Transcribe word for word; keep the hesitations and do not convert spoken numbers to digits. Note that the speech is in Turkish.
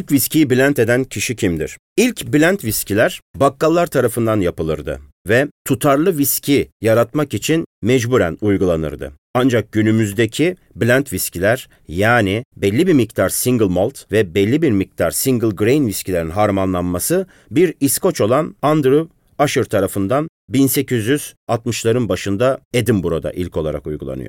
İlk viskiyi blend eden kişi kimdir? İlk blend viskiler bakkallar tarafından yapılırdı ve tutarlı viski yaratmak için mecburen uygulanırdı. Ancak günümüzdeki blend viskiler, yani belli bir miktar single malt ve belli bir miktar single grain viskilerin harmanlanması, bir İskoç olan Andrew Usher tarafından bin sekiz yüz altmışların başında Edinburgh'da ilk olarak uygulanıyor.